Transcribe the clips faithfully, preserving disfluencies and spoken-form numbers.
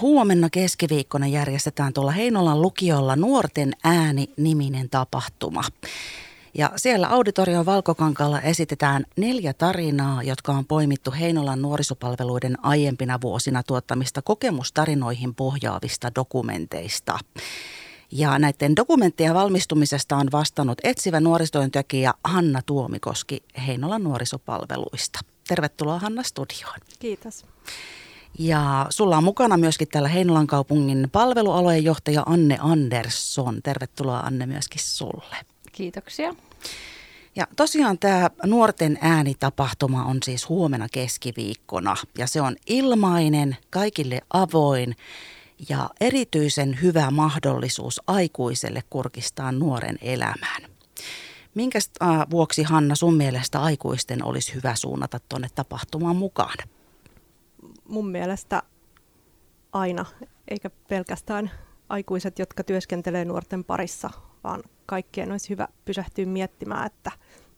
Huomenna keskiviikkona järjestetään tuolla Heinolan lukiolla Nuorten ääni-niminen tapahtuma. Ja siellä auditorion Valkokankaalla esitetään neljä tarinaa, jotka on poimittu Heinolan nuorisopalveluiden aiempina vuosina tuottamista kokemustarinoihin pohjaavista dokumenteista. Ja näiden dokumenttien valmistumisesta on vastannut etsivä nuorisotyöntekijä Hanna Tuomikoski Heinolan nuorisopalveluista. Tervetuloa Hanna studioon. Kiitos. Ja sulla on mukana myöskin täällä Heinolan kaupungin palvelualojen johtaja Anne Andersson. Tervetuloa Anne myöskin sulle. Kiitoksia. Ja tosiaan tämä Nuorten äänitapahtuma on siis huomenna keskiviikkona ja se on ilmainen, kaikille avoin ja erityisen hyvä mahdollisuus aikuiselle kurkistaa nuoren elämään. Minkä vuoksi Hanna sun mielestä aikuisten olisi hyvä suunnata tuonne tapahtumaan mukaan? Mun mielestä aina, eikä pelkästään aikuiset, jotka työskentelee nuorten parissa, vaan kaikkien olisi hyvä pysähtyä miettimään, että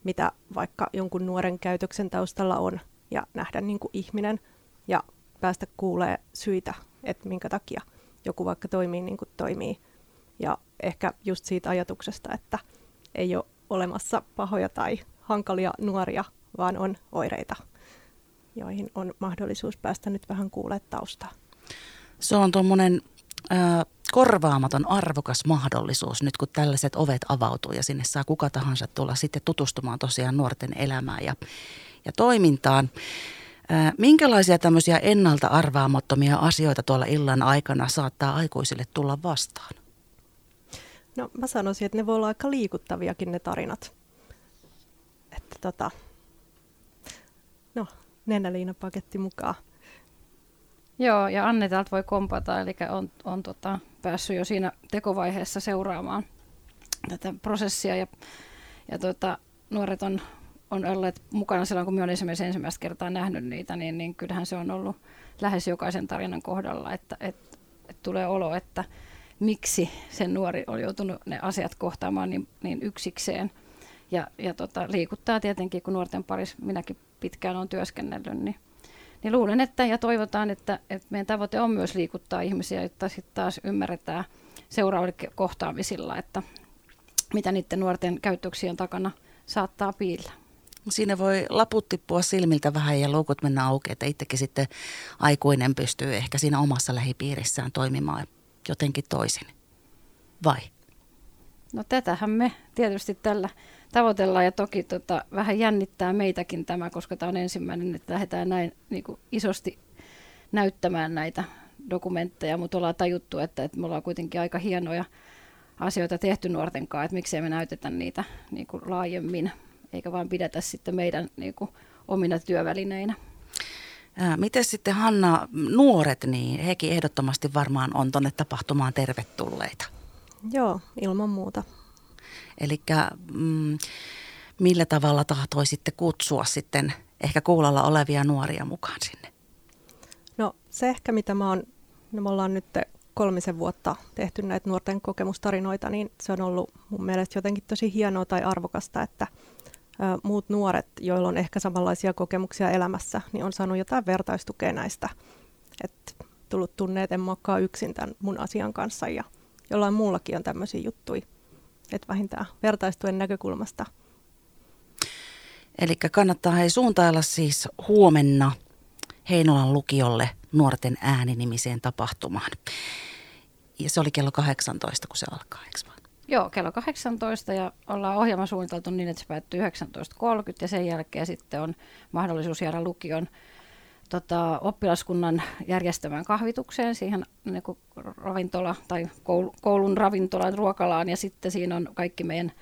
mitä vaikka jonkun nuoren käytöksen taustalla on ja nähdä niin kuin ihminen ja päästä kuulee syitä, että minkä takia joku vaikka toimii niin kuin toimii. Ja ehkä just siitä ajatuksesta, että ei ole olemassa pahoja tai hankalia nuoria, vaan on oireita, joihin on mahdollisuus päästä nyt vähän kuulemaan taustaa. Se on tuommoinen äh, korvaamaton arvokas mahdollisuus nyt, kun tällaiset ovet avautuu ja sinne saa kuka tahansa tulla sitten tutustumaan tosiaan nuorten elämään ja, ja toimintaan. Äh, minkälaisia tämmöisiä ennalta arvaamattomia asioita tuolla illan aikana saattaa aikuisille tulla vastaan? No mä sanoisin, että ne voi olla aika liikuttaviakin ne tarinat. Että tota, no... nenäliinapaketti mukaan. Joo, ja Anne täältä voi kompata, eli on, on tota, päässyt jo siinä tekovaiheessa seuraamaan tätä prosessia. Ja, ja tota, nuoret on, on olleet mukana silloin, kun minä olen esimerkiksi ensimmäistä kertaa nähnyt niitä, niin, niin kyllähän se on ollut lähes jokaisen tarinan kohdalla, että et, et tulee olo, että miksi sen nuori on joutunut ne asiat kohtaamaan niin, niin yksikseen. Ja, ja tota, liikuttaa tietenkin, kun nuorten parissa minäkin pitkään olen työskennellyt, niin, niin luulen, että ja toivotaan, että, että meidän tavoite on myös liikuttaa ihmisiä, jotta sitten taas ymmärretään seuraavilla kohtaamisilla, että mitä niiden nuorten käytöksien takana saattaa piillä. Siinä voi laput tippua silmiltä vähän ja loukut mennä auki, että itsekin sitten aikuinen pystyy ehkä siinä omassa lähipiirissään toimimaan jotenkin toisin, vai? No tätähän me tietysti tällä tavoitellaan ja toki tota, vähän jännittää meitäkin tämä, koska tämä on ensimmäinen, että lähdetään näin niin kuin isosti näyttämään näitä dokumentteja, mutta ollaan tajuttu, että, että me ollaan kuitenkin aika hienoja asioita tehty nuorten kanssa, että miksei me näytetä niitä niin kuin laajemmin, eikä vaan pidetä sitten meidän niin kuin omina työvälineinä. Miten sitten Hanna, nuoret, niin hekin ehdottomasti varmaan on tuonne tapahtumaan tervetulleita. Joo, ilman muuta. Elikkä mm, millä tavalla tahtoisitte kutsua sitten ehkä kuulolla olevia nuoria mukaan sinne? No se ehkä mitä mä oon, no me ollaan nyt kolmisen vuotta tehty näitä nuorten kokemustarinoita, niin se on ollut mun mielestä jotenkin tosi hienoa tai arvokasta, että ä, muut nuoret, joilla on ehkä samanlaisia kokemuksia elämässä, niin on saanut jotain vertaistukea näistä. Että tullut tunne, että en mä olekaan yksin tämän mun asian kanssa ja jollain muullakin on tämmöisiä juttuja, että vähintään vertaistuen näkökulmasta. Eli kannattaa hei suuntailla siis huomenna Heinolan lukiolle Nuorten ääni-nimiseen tapahtumaan. Ja se oli kello kahdeksantoista, kun se alkaa, eikö vaan? Joo, kello kahdeksantoista ja ollaan ohjelma suunniteltu niin, että se päättyy yhdeksäntoista kolmekymmentä ja sen jälkeen sitten on mahdollisuus jäädä lukion Tota, oppilaskunnan järjestämään kahvitukseen, siihen niin kuin ravintola tai koulu, koulun ravintolaan, ruokalaan ja sitten siinä on kaikki meidän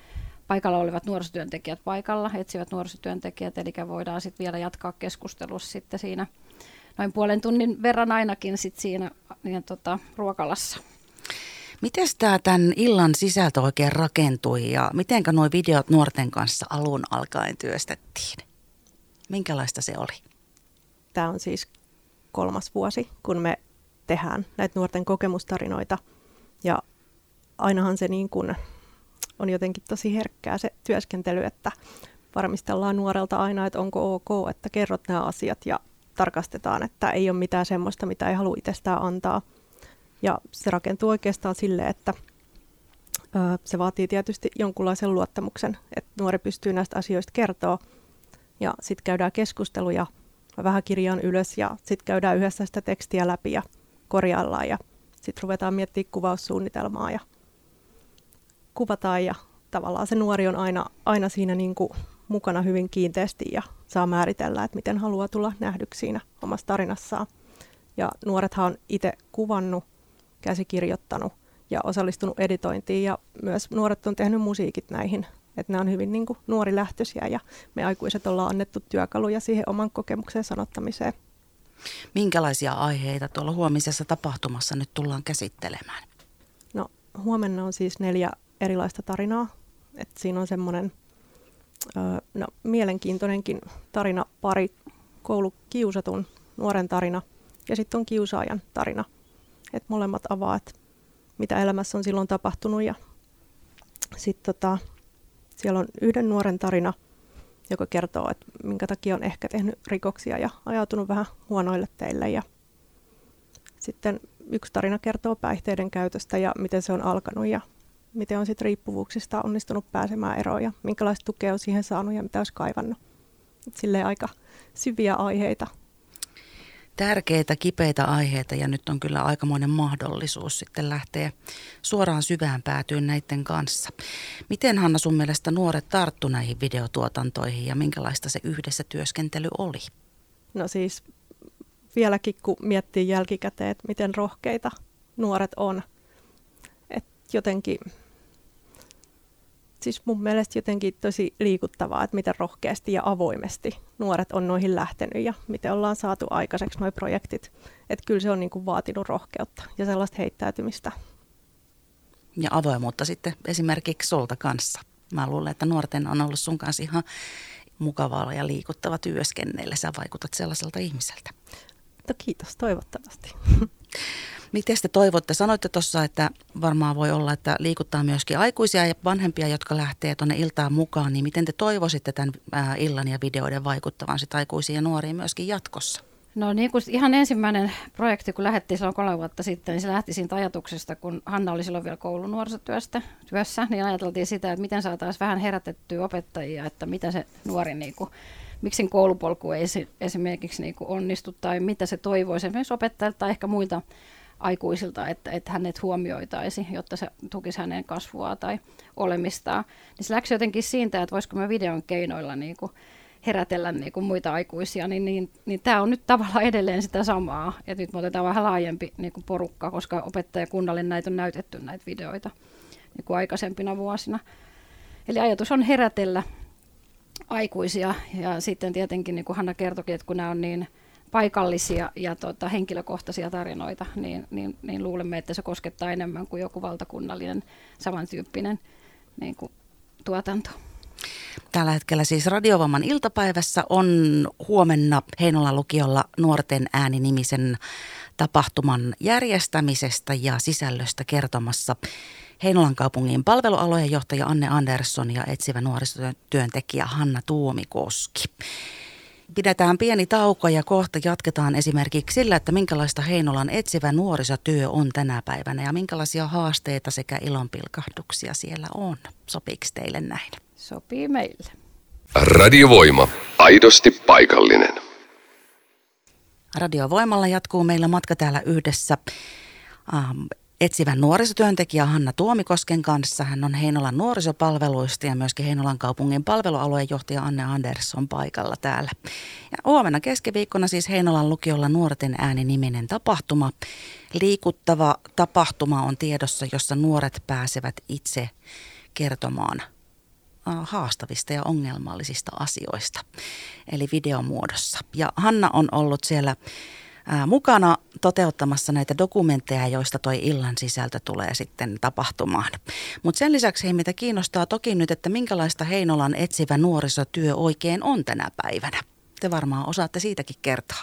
paikalla olevat nuorisotyöntekijät paikalla, etsivät nuorisotyöntekijät, eli voidaan sitten vielä jatkaa keskustelua sitten siinä noin puolen tunnin verran ainakin sitten siinä niin, tota, ruokalassa. Miten tämä tämän illan sisältö oikein rakentui ja mitenkä nuo videot nuorten kanssa alun alkaen työstettiin? Minkälaista se oli? Tämä on siis kolmas vuosi, kun me tehdään näitä nuorten kokemustarinoita. Ja ainahan se niin kuin on jotenkin tosi herkkää se työskentely, että varmistellaan nuorelta aina, että onko ok, että kerrot nämä asiat ja tarkastetaan, että ei ole mitään semmoista, mitä ei halua itsestään antaa. Ja se rakentuu oikeastaan sille, että ö, se vaatii tietysti jonkunlaisen luottamuksen, että nuori pystyy näistä asioista kertoa. Ja sitten käydään keskusteluja, vähän kirjaan ylös ja sitten käydään yhdessä sitä tekstiä läpi ja korjaillaan. Ja sitten ruvetaan miettimään kuvaussuunnitelmaa ja kuvataan ja tavallaan se nuori on aina, aina siinä niin kuin mukana hyvin kiinteästi ja saa määritellä, että miten haluaa tulla nähdyksi siinä omassa tarinassaan. Ja nuorethan on itse kuvannut, käsikirjoittanut ja osallistunut editointiin ja myös nuoret on tehnyt musiikit näihin. Että nämä on hyvin niin kuin nuorilähtöisiä ja me aikuiset ollaan annettu työkaluja siihen oman kokemuksen sanottamiseen. Minkälaisia aiheita tuolla huomisessa tapahtumassa nyt tullaan käsittelemään? No huomenna on siis neljä erilaista tarinaa. Et siinä on semmoinen öö, no, mielenkiintoinenkin tarina, pari koulukiusatun nuoren tarina ja sitten on kiusaajan tarina. Et molemmat avaa, että mitä elämässä on silloin tapahtunut ja sitten tota... Siellä on yhden nuoren tarina, joka kertoo, että minkä takia on ehkä tehnyt rikoksia ja ajautunut vähän huonoille teille. Ja sitten yksi tarina kertoo päihteiden käytöstä ja miten se on alkanut ja miten on sit riippuvuuksista onnistunut pääsemään eroon ja minkälaista tukea on siihen saanut ja mitä olisi kaivannut. Silleen aika syviä aiheita. Tärkeitä, kipeitä aiheita ja nyt on kyllä aikamoinen mahdollisuus sitten lähteä suoraan syvään päätyyn näiden kanssa. Miten Hanna sun mielestä nuoret tarttu näihin videotuotantoihin ja minkälaista se yhdessä työskentely oli? No siis vieläkin kun miettii jälkikäteen, että miten rohkeita nuoret on. Et jotenkin, siis mun mielestä jotenkin tosi liikuttavaa, että miten rohkeasti ja avoimesti nuoret on noihin lähtenyt ja miten ollaan saatu aikaiseksi nuo projektit. Että kyllä se on niin kuin vaatinut rohkeutta ja sellaista heittäytymistä. Ja avoimuutta sitten esimerkiksi sulta kanssa. Mä luulen, että nuorten on ollut sun kanssa ihan mukavaa ja liikuttava työskennellä. Sä vaikutat sellaiselta ihmiseltä. No kiitos, toivottavasti. Miten te toivotte? Sanoitte tuossa, että varmaan voi olla, että liikuttaa myöskin aikuisia ja vanhempia, jotka lähtee tuonne iltaan mukaan. Niin miten te toivoisitte tämän illan ja videoiden vaikuttavan sit aikuisiin ja nuoriin myöskin jatkossa? No niin kuin ihan ensimmäinen projekti, kun lähdettiin silloin kolme vuotta sitten, niin se lähti siitä ajatuksesta, kun Hanna oli silloin vielä koulun nuorisotyössä, työssä, niin ajateltiin sitä, että miten saataisiin vähän herätettyä opettajia, että mitä se nuori niin kuin miksi koulupolku ei esimerkiksi niin kuin onnistu tai mitä se toivoisi esimerkiksi opettajilta tai ehkä muilta aikuisilta, että, että hänet huomioitaisi, jotta se tukisi hänen kasvua tai olemistaan. Niin se läksi jotenkin siitä, että voisiko me videon keinoilla niin kuin herätellä niin kuin muita aikuisia, niin, niin, niin tämä on nyt tavallaan edelleen sitä samaa. Et nyt me otetaan vähän laajempi niin kuin porukka, koska opettajakunnalle näitä on näytetty näitä videoita niin kuin aikaisempina vuosina. Eli ajatus on herätellä aikuisia ja sitten tietenkin, niin kuin Hanna kertoikin, että kun nämä on niin paikallisia ja tota, henkilökohtaisia tarinoita, niin, niin, niin luulemme, että se koskettaa enemmän kuin joku valtakunnallinen samantyyppinen niin kuin, tuotanto. Tällä hetkellä siis Radiovamman iltapäivässä on huomenna Heinolan lukiolla Nuorten ääni -nimisen tapahtuman järjestämisestä ja sisällöstä kertomassa Heinolan kaupungin palvelualojen johtaja Anne Andersson ja etsivä nuorisotyöntekijä Hanna Tuomikoski. Pidetään pieni tauko ja kohta jatketaan esimerkiksi sillä, että minkälaista Heinolan etsivä nuorisotyö on tänä päivänä ja minkälaisia haasteita sekä ilonpilkahduksia siellä on. Sopiiko teille näin? Sopii meille. Radiovoima. Aidosti paikallinen. Radiovoimalla jatkuu meillä matka täällä yhdessä ähm, etsivän nuorisotyöntekijä Hanna Tuomikosken kanssa. Hän on Heinolan nuorisopalveluista ja myöskin Heinolan kaupungin palvelualueen johtaja Anne Andersson paikalla täällä. Ja huomenna keskiviikkona siis Heinolan lukiolla Nuorten ääni -niminen tapahtuma. Liikuttava tapahtuma on tiedossa, jossa nuoret pääsevät itse kertomaan haastavista ja ongelmallisista asioista, eli videomuodossa. Ja Hanna on ollut siellä mukana toteuttamassa näitä dokumentteja, joista toi illan sisältö tulee sitten tapahtumaan. Mutta sen lisäksi, mitä kiinnostaa toki nyt, että minkälaista Heinolan etsivä nuorisotyö oikein on tänä päivänä. Te varmaan osaatte siitäkin kertoa.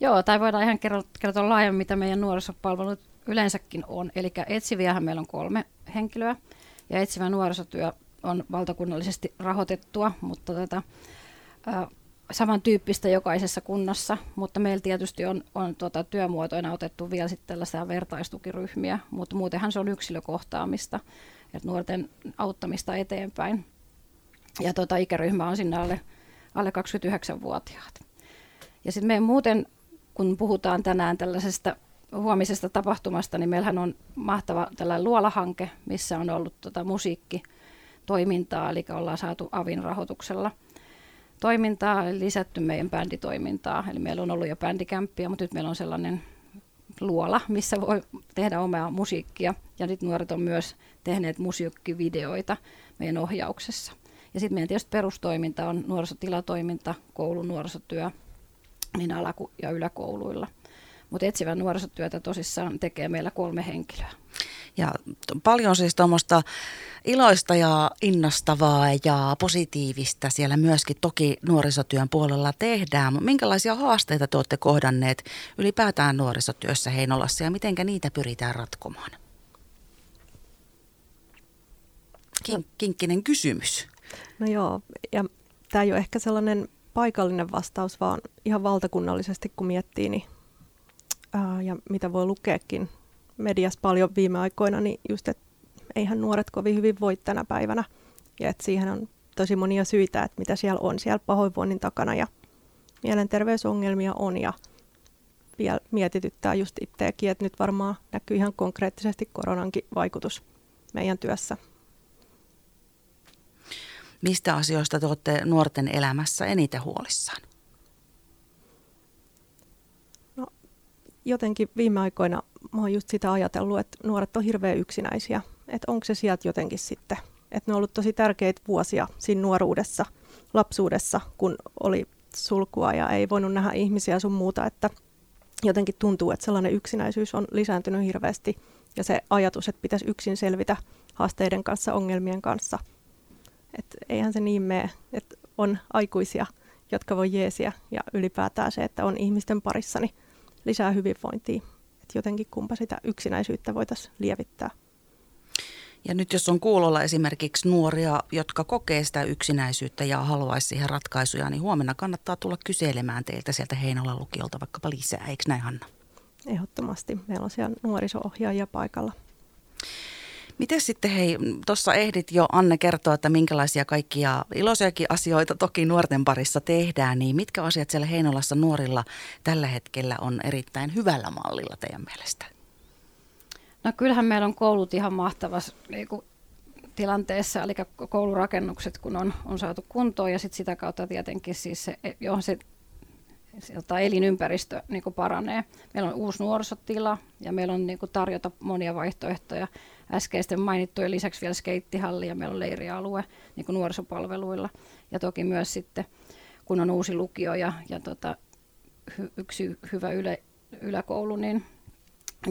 Joo, tai voidaan ihan kertoa laajemmin, mitä meidän nuorisopalvelut yleensäkin on. Eli etsiviähän meillä on kolme henkilöä, ja etsivä nuorisotyö on valtakunnallisesti rahoitettua, mutta tätä, samantyyppistä jokaisessa kunnassa, mutta meillä tietysti on, on tuota, työmuotoina otettu vielä sitten tällaisia vertaistukiryhmiä, mutta muutenhan se on yksilökohtaamista, että nuorten auttamista eteenpäin. Ja tuota, ikäryhmä on sinne alle, alle kaksikymmentäyhdeksänvuotiaat. Ja sitten meidän muuten, kun puhutaan tänään tällaisesta huomisesta tapahtumasta, niin meillähän on mahtava tällainen luolahanke, missä on ollut tuota musiikkitoimintaa, eli ollaan saatu avin rahoituksella toimintaa, lisätty meidän bänditoimintaa. Eli meillä on ollut jo bändikämppiä, mutta nyt meillä on sellainen luola, missä voi tehdä omaa musiikkia. Ja nyt nuoret on myös tehneet musiikkivideoita meidän ohjauksessa. Ja sitten meidän tietysti perustoiminta on nuorisotilatoiminta, koulun nuorisotyö niin alaku- ja yläkouluilla. Mutta etsivän nuorisotyötä tosissaan tekee meillä kolme henkilöä. Ja paljon siis tuommoista iloista ja innostavaa ja positiivista siellä myöskin toki nuorisotyön puolella tehdään. Mutta minkälaisia haasteita te olette kohdanneet ylipäätään nuorisotyössä Heinolassa ja mitenkä niitä pyritään ratkomaan? Kin- kinkkinen kysymys. No joo, ja tämä ei ole ehkä sellainen paikallinen vastaus, vaan ihan valtakunnallisesti kun miettii, niin, ää, ja mitä voi lukeekin mediassa paljon viime aikoina, niin just, että eihän nuoret kovin hyvin voi tänä päivänä, ja että siihen on tosi monia syitä, että mitä siellä on siellä pahoinvoinnin takana, ja mielenterveysongelmia on, ja vielä mietityttää just itseäkin, että nyt varmaan näkyy ihan konkreettisesti koronankin vaikutus meidän työssä. Mistä asioista te olette nuorten elämässä eniten huolissaan? No, jotenkin viime aikoina mä oon just sitä ajatellut, että nuoret on hirveän yksinäisiä. Että onko se sieltä jotenkin sitten? Että ne on ollut tosi tärkeitä vuosia siinä nuoruudessa, lapsuudessa, kun oli sulkua ja ei voinut nähdä ihmisiä sun muuta. Että jotenkin tuntuu, että sellainen yksinäisyys on lisääntynyt hirveästi. Ja se ajatus, että pitäisi yksin selvitä haasteiden kanssa, ongelmien kanssa. Että eihän se niin mene, että on aikuisia, jotka voi jeesiä ja ylipäätään se, että on ihmisten parissa, niin lisää hyvinvointia. Että jotenkin kumpa sitä yksinäisyyttä voitaisiin lievittää. Ja nyt jos on kuulolla esimerkiksi nuoria, jotka kokee sitä yksinäisyyttä ja haluaisi siihen ratkaisuja, niin huomenna kannattaa tulla kyselemään teiltä sieltä Heinolan lukiolta vaikkapa lisää. Eikö näin, Hanna? Ehdottomasti. Meillä on siellä nuoriso-ohjaajia paikalla. Miten sitten, hei, tuossa ehdit jo Anne kertoa, että minkälaisia kaikkia iloisiakin asioita toki nuorten parissa tehdään, niin mitkä asiat siellä Heinolassa nuorilla tällä hetkellä on erittäin hyvällä mallilla teidän mielestä? No kyllähän meillä on koulut ihan mahtavassa tilanteessa, eli koulurakennukset kun on, on saatu kuntoon ja sit sitä kautta tietenkin siis se, johon se elinympäristö niin kuin paranee. Meillä on uusi nuorisotila ja meillä on niin kuin tarjota monia vaihtoehtoja. Äskeisten mainittujen lisäksi vielä skeittihalli ja meillä on leirialue niin kuin nuorisopalveluilla. Ja toki myös sitten, kun on uusi lukio ja, ja tota, hy, yksi hyvä yle, yläkoulu, niin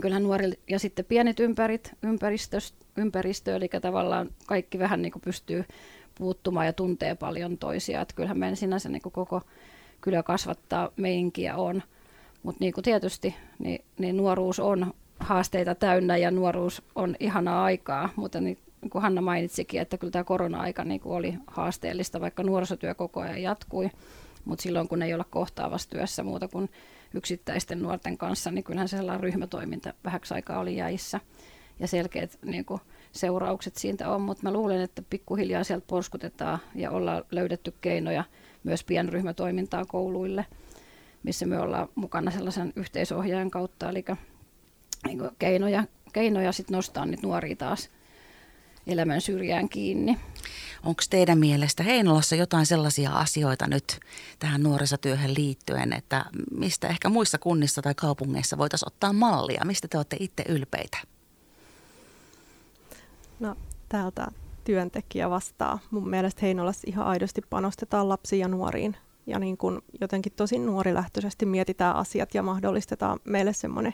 kyllähän nuorille ja sitten pienet ympärit, ympäristö, ympäristö, eli tavallaan kaikki vähän niin kuin pystyy puuttumaan ja tuntee paljon toisia. Että kyllähän meidän sinänsä niin kuin koko kylä kasvattaa meinkiä on, mutta niin kuin tietysti niin, niin nuoruus on haasteita täynnä ja nuoruus on ihanaa aikaa, mutta niin kuin Hanna mainitsikin, että kyllä tämä korona-aika niin kuin oli haasteellista, vaikka nuorisotyö koko ajan jatkui, mutta silloin kun ei olla kohtaavassa työssä muuta kuin yksittäisten nuorten kanssa, niin kyllähän se sellainen ryhmätoiminta vähäksi aikaa oli jäissä ja selkeät niin kuin seuraukset siitä on, mutta mä luulen, että pikkuhiljaa sieltä porskutetaan ja ollaan löydetty keinoja myös pienryhmätoimintaa kouluille, missä me ollaan mukana sellaisen yhteisohjaajan kautta, eli niin kuin keinoja, keinoja sit nostaa niitä nuoria taas elämän syrjään kiinni. Onko teidän mielestä Heinolassa jotain sellaisia asioita nyt tähän nuorisotyöhön liittyen, että mistä ehkä muissa kunnissa tai kaupungeissa voitaisiin ottaa mallia? Mistä te olette itse ylpeitä? No täältä työntekijä vastaa. Mun mielestä Heinolassa ihan aidosti panostetaan lapsiin ja nuoriin. Ja niin kun jotenkin tosi nuorilähtöisesti mietitään asiat ja mahdollistetaan meille semmoinen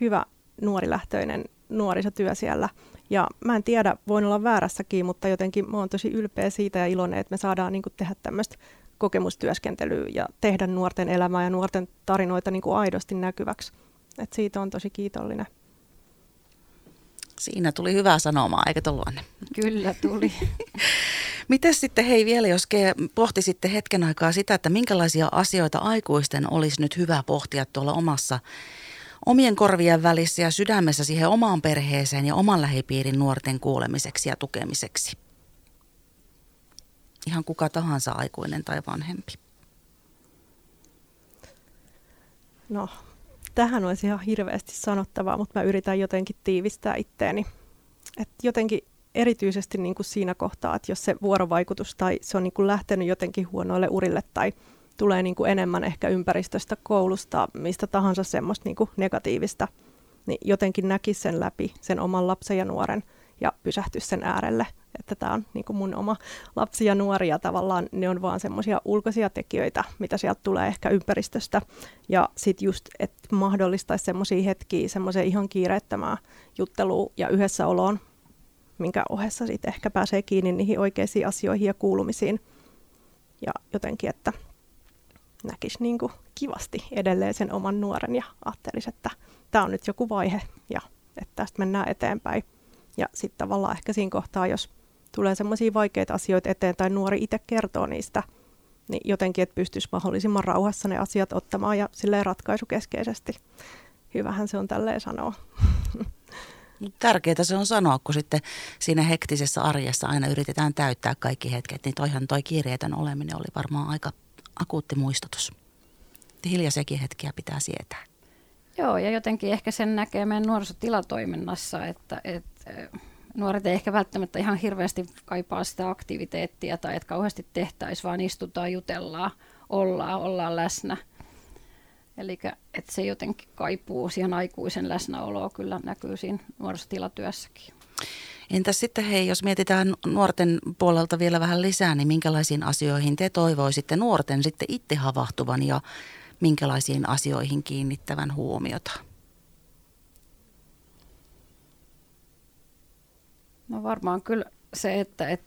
hyvä nuorilähtöinen nuorisotyö siellä. Ja mä en tiedä, voin olla väärässäkin, mutta jotenkin mä oon tosi ylpeä siitä ja iloinen, että me saadaan niin kun tehdä tämmöistä kokemustyöskentelyä ja tehdä nuorten elämää ja nuorten tarinoita niin kun aidosti näkyväksi. Et siitä on tosi kiitollinen. Siinä tuli hyvää sanomaa, eikö tullut, Anne? Kyllä tuli. Miten sitten hei vielä, jos pohtisitte hetken aikaa sitä, että minkälaisia asioita aikuisten olisi nyt hyvä pohtia tuolla omassa omien korvien välissä ja sydämessä siihen omaan perheeseen ja oman lähipiirin nuorten kuulemiseksi ja tukemiseksi? Ihan kuka tahansa aikuinen tai vanhempi. No, tähän olisi ihan hirveästi sanottavaa, mutta mä yritän jotenkin tiivistää itteeni. Et jotenkin erityisesti niin kuin siinä kohtaa, että jos se vuorovaikutus tai se on niin kuin lähtenyt jotenkin huonoille urille tai tulee niin kuin enemmän ehkä ympäristöstä, koulusta, mistä tahansa semmoista niin kuin negatiivista, niin jotenkin näkisi sen läpi, sen oman lapsen ja nuoren ja pysähtyisi sen äärelle. Että tämä on niin kuin mun oma lapsi ja nuori ja tavallaan ne on vaan semmoisia ulkoisia tekijöitä, mitä sieltä tulee ehkä ympäristöstä. Ja sitten just, että mahdollistaisi semmoisia hetkiä, semmoisia ihan kiireettömää juttelua ja yhdessäoloon, minkä ohessa sitten ehkä pääsee kiinni niihin oikeisiin asioihin ja kuulumisiin. Ja jotenkin, että näkisi niin kuin kivasti edelleen sen oman nuoren ja ajattelisi, että tämä on nyt joku vaihe ja että tästä mennään eteenpäin. Ja sitten tavallaan ehkä siinä kohtaa, jos tulee sellaisia vaikeita asioita eteen tai nuori itse kertoo niistä, niin jotenkin, että pystyisi mahdollisimman rauhassa ne asiat ottamaan ja silleen ratkaisukeskeisesti. Hyvähän se on tälleen sanoa. Tärkeää se on sanoa, kun sitten siinä hektisessä arjessa aina yritetään täyttää kaikki hetket, niin toihan toi kiireetön oleminen oli varmaan aika akuutti muistutus. Hiljaisiakin hetkiä pitää sietää. Joo, ja jotenkin ehkä sen näkee meidän nuorisotilatoiminnassa, että, että nuoret ei ehkä välttämättä ihan hirveästi kaipaa sitä aktiviteettia tai että kauheasti tehtäisiin, vaan istutaan, jutellaan, ollaan, ollaan läsnä. Eli että se jotenkin kaipuu siihen aikuisen läsnäoloa, kyllä näkyy siinä nuorisotilatyössäkin. Entäs sitten hei, jos mietitään nuorten puolelta vielä vähän lisää, niin minkälaisiin asioihin te toivoisitte nuorten sitten itse havahtuvan ja minkälaisiin asioihin kiinnittävän huomiota? No varmaan kyllä se, että et,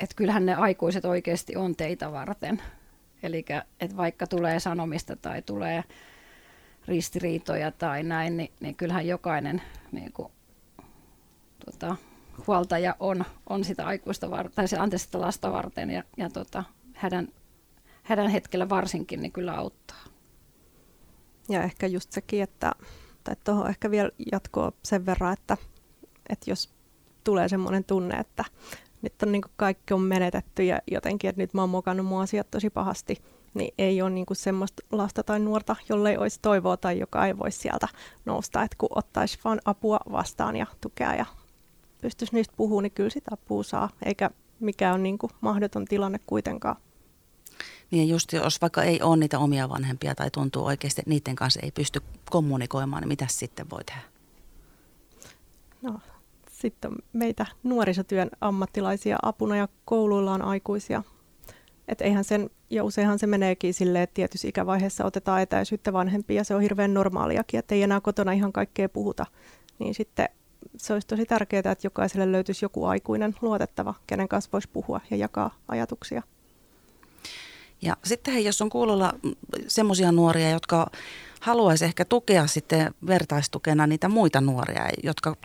et kyllähän ne aikuiset oikeasti on teitä varten. Eli että vaikka tulee sanomista tai tulee ristiriitoja tai näin, niin, niin kyllähän jokainen niin kuin, tota, huoltaja on, on sitä aikuista varten, tai se anteeksi sitä lasta varten ja, ja tota, hädän, hädän hetkellä varsinkin niin kyllä auttaa. Ja ehkä just sekin, että tai tuohon ehkä vielä jatkoa sen verran, että, että jos tulee semmoinen tunne, että nyt on niin kuin kaikki on menetetty ja jotenkin, että nyt mä oon mokannut mun asiat tosi pahasti, niin ei ole niin kuin semmoista lasta tai nuorta, jolle ei olisi toivoa tai joka ei voisi sieltä nousta, että kun ottaisi vaan apua vastaan ja tukea ja pystyisi niistä puhumaan, niin kyllä sitä apua saa, eikä mikään ole niin kuin mahdoton tilanne kuitenkaan. Niin just jos vaikka ei ole niitä omia vanhempia tai tuntuu oikeasti, että niiden kanssa ei pysty kommunikoimaan, niin mitä sitten voi tehdä? No. Sitten meitä nuorisotyön ammattilaisia apuna ja kouluilla on aikuisia. Et eihän sen, ja useinhan se meneekin silleen, että tietyssä ikävaiheessa otetaan etäisyyttä vanhempia ja se on hirveän normaaliakin, että ei enää kotona ihan kaikkea puhuta. Niin sitten se olisi tosi tärkeää, että jokaiselle löytyisi joku aikuinen luotettava, kenen kanssa voisi puhua ja jakaa ajatuksia. Ja sitten hei, jos on kuulolla semmoisia nuoria, jotka haluaisi ehkä tukea sitten vertaistukena niitä muita nuoria, jotka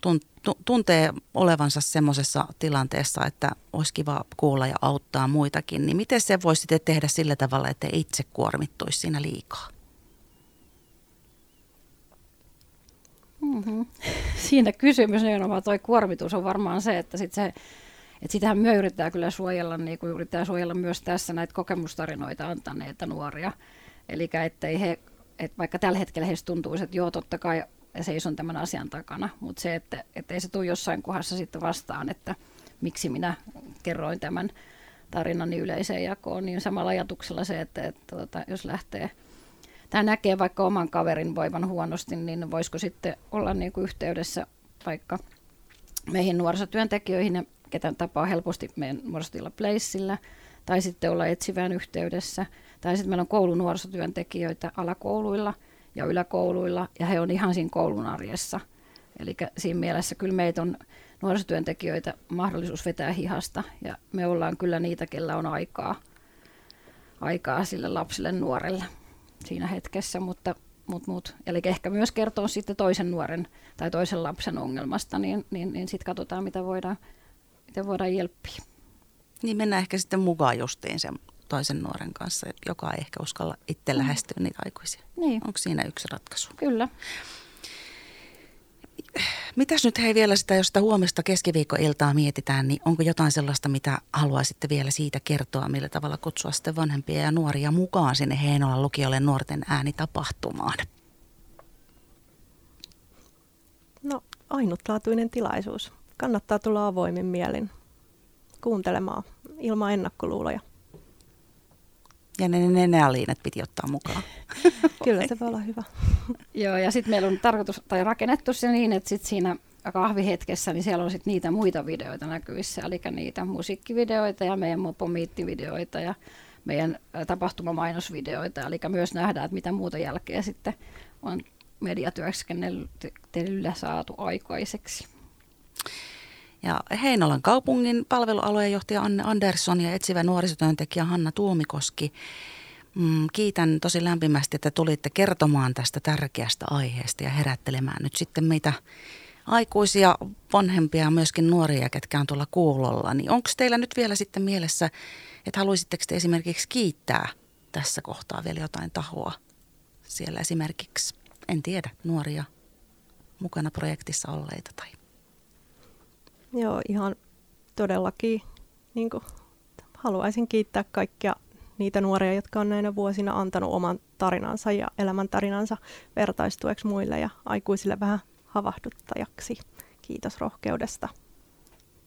tuntee olevansa semmoisessa tilanteessa, että olisi kiva kuulla ja auttaa muitakin, niin miten se voisi sitten tehdä sillä tavalla, että itse kuormittuisi siinä liikaa? Mm-hmm. Siinä kysymys nimenomaan toi kuormitus on varmaan se, että sitten se... Et sitähän myö yritetään kyllä suojella, niin kuin yritetään suojella myös tässä näitä kokemustarinoita antaneita nuoria. Eli ettei he, et vaikka tällä hetkellä heistä tuntuisi, että joo, totta kai seison tämän asian takana, mutta se, että et ei se tule jossain kohdassa sitten vastaan, että miksi minä kerroin tämän tarinan yleiseen jakoon, niin samalla ajatuksella se, että et, tota, jos lähtee tai näkee vaikka oman kaverin voivan huonosti, niin voisiko sitten olla niin kuin yhteydessä vaikka meihin nuorisotyöntekijöihin ja ketään tapaa helposti meidän nuorisotila Placeillä, tai sitten olla etsivään yhteydessä, tai sitten meillä on koulunuorisotyöntekijöitä alakouluilla ja yläkouluilla, ja he on ihan siinä koulun arjessa. Eli siinä mielessä kyllä meitä on nuorisotyöntekijöitä mahdollisuus vetää hihasta, ja me ollaan kyllä niitä, kellä on aikaa, aikaa sille lapselle nuorelle siinä hetkessä, mutta Mut, mut. Eli ehkä myös kertoo sitten toisen nuoren tai toisen lapsen ongelmasta, niin, niin, niin sitten katsotaan, mitä voidaan, mitä voidaan jelppiä. Niin mennään ehkä sitten mukaan justiin sen toisen nuoren kanssa, joka ei ehkä uskalla itse lähestyä mm. niitä aikuisia. Niin. Onko siinä yksi ratkaisu? Kyllä. Mitäs nyt hei vielä sitä, jos sitä huomista keskiviikkoiltaa mietitään, niin onko jotain sellaista, mitä haluaisitte vielä siitä kertoa, millä tavalla kutsua sitten vanhempia ja nuoria mukaan sinne Heinolan lukiolle nuorten ääni tapahtumaan? No ainutlaatuinen tilaisuus. Kannattaa tulla avoimin mielin kuuntelemaan ilman ennakkoluuloja. Ja ne nenäliinat piti ottaa mukaan. Kyllä se voi olla hyvä. Joo, ja sitten meillä on tarkoitus, tai rakennettu se niin, että sitten siinä kahvihetkessä, niin siellä on sitten niitä muita videoita näkyvissä, eli niitä musiikkivideoita ja meidän mopomiittivideoita ja meidän tapahtumamainosvideoita, eli myös nähdään, että mitä muuta jälkeä sitten on mediatyöskentelyllä saatu aikaiseksi. Ja Heinolan kaupungin palvelualojen johtaja Anne Andersson ja etsivä nuorisotyöntekijä Hanna Tuomikoski. Mm, kiitän tosi lämpimästi, että tulitte kertomaan tästä tärkeästä aiheesta ja herättelemään nyt sitten meitä aikuisia, vanhempia ja myöskin nuoria, ketkä on tuolla kuulolla. Niin onko teillä nyt vielä sitten mielessä, että haluaisitteko te esimerkiksi kiittää tässä kohtaa vielä jotain tahoa? Siellä esimerkiksi, en tiedä, nuoria mukana projektissa olleita tai... Joo, ihan todellakin niin kuin, haluaisin kiittää kaikkia niitä nuoria, jotka on näinä vuosina antanut oman tarinansa ja elämäntarinansa vertaistueksi muille ja aikuisille vähän havahduttajaksi. Kiitos rohkeudesta.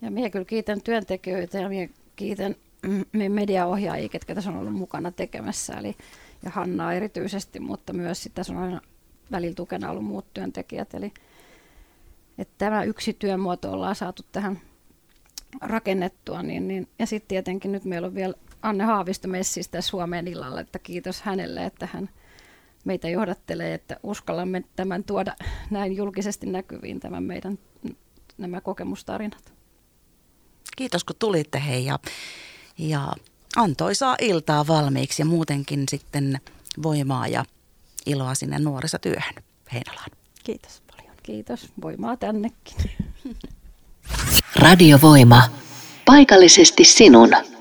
Ja minä kyllä kiitän työntekijöitä ja minä kiitän meidän mediaohjaajia, ketkä tässä on ollut mukana tekemässä, eli ja Hannaa erityisesti, mutta myös tässä on aina välillä tukena ollut muut työntekijät, eli että tämä yksi työmuoto ollaan saatu tähän rakennettua. Niin, niin. Ja sitten tietenkin nyt meillä on vielä Anne Haavisto messistä Suomeen illalla, että kiitos hänelle, että hän meitä johdattelee, että uskallamme tämän tuoda näin julkisesti näkyviin tämän meidän nämä kokemustarinat. Kiitos kun tulitte hei ja, ja antoisaa iltaa valmiiksi ja muutenkin sitten voimaa ja iloa sinne nuorisotyöhön Heinolaan. Kiitos. Kiitos. Voimaa tännekin. Radiovoima. Paikallisesti sinun.